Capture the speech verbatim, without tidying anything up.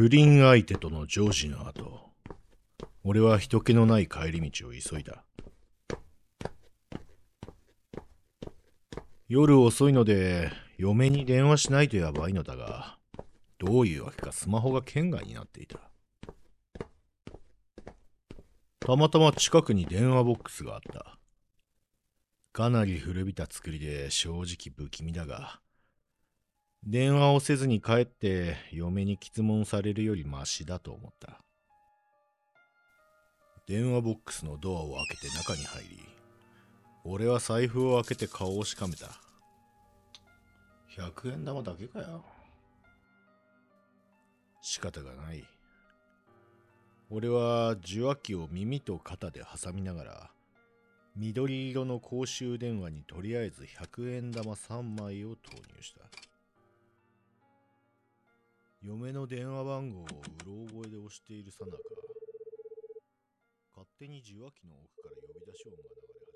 不倫相手との情事の後、俺は人気のない帰り道を急いだ。夜遅いので、嫁に電話しないとやばいのだが、どういうわけかスマホが圏外になっていた。たまたま近くに電話ボックスがあった。かなり古びた作りで正直不気味だが、電話をせずに帰って嫁に詰問されるよりマシだと思った。電話ボックスのドアを開けて中に入り、俺は財布を開けて顔をしかめた。ひゃくえん玉だけかよ。仕方がない。俺は受話器を耳と肩で挟みながら、緑色の公衆電話にとりあえずひゃくえん玉さんまいを投入した。嫁の電話番号をうろ覚えで押しているさなか、勝手に受話器の奥から呼び出し音が流れ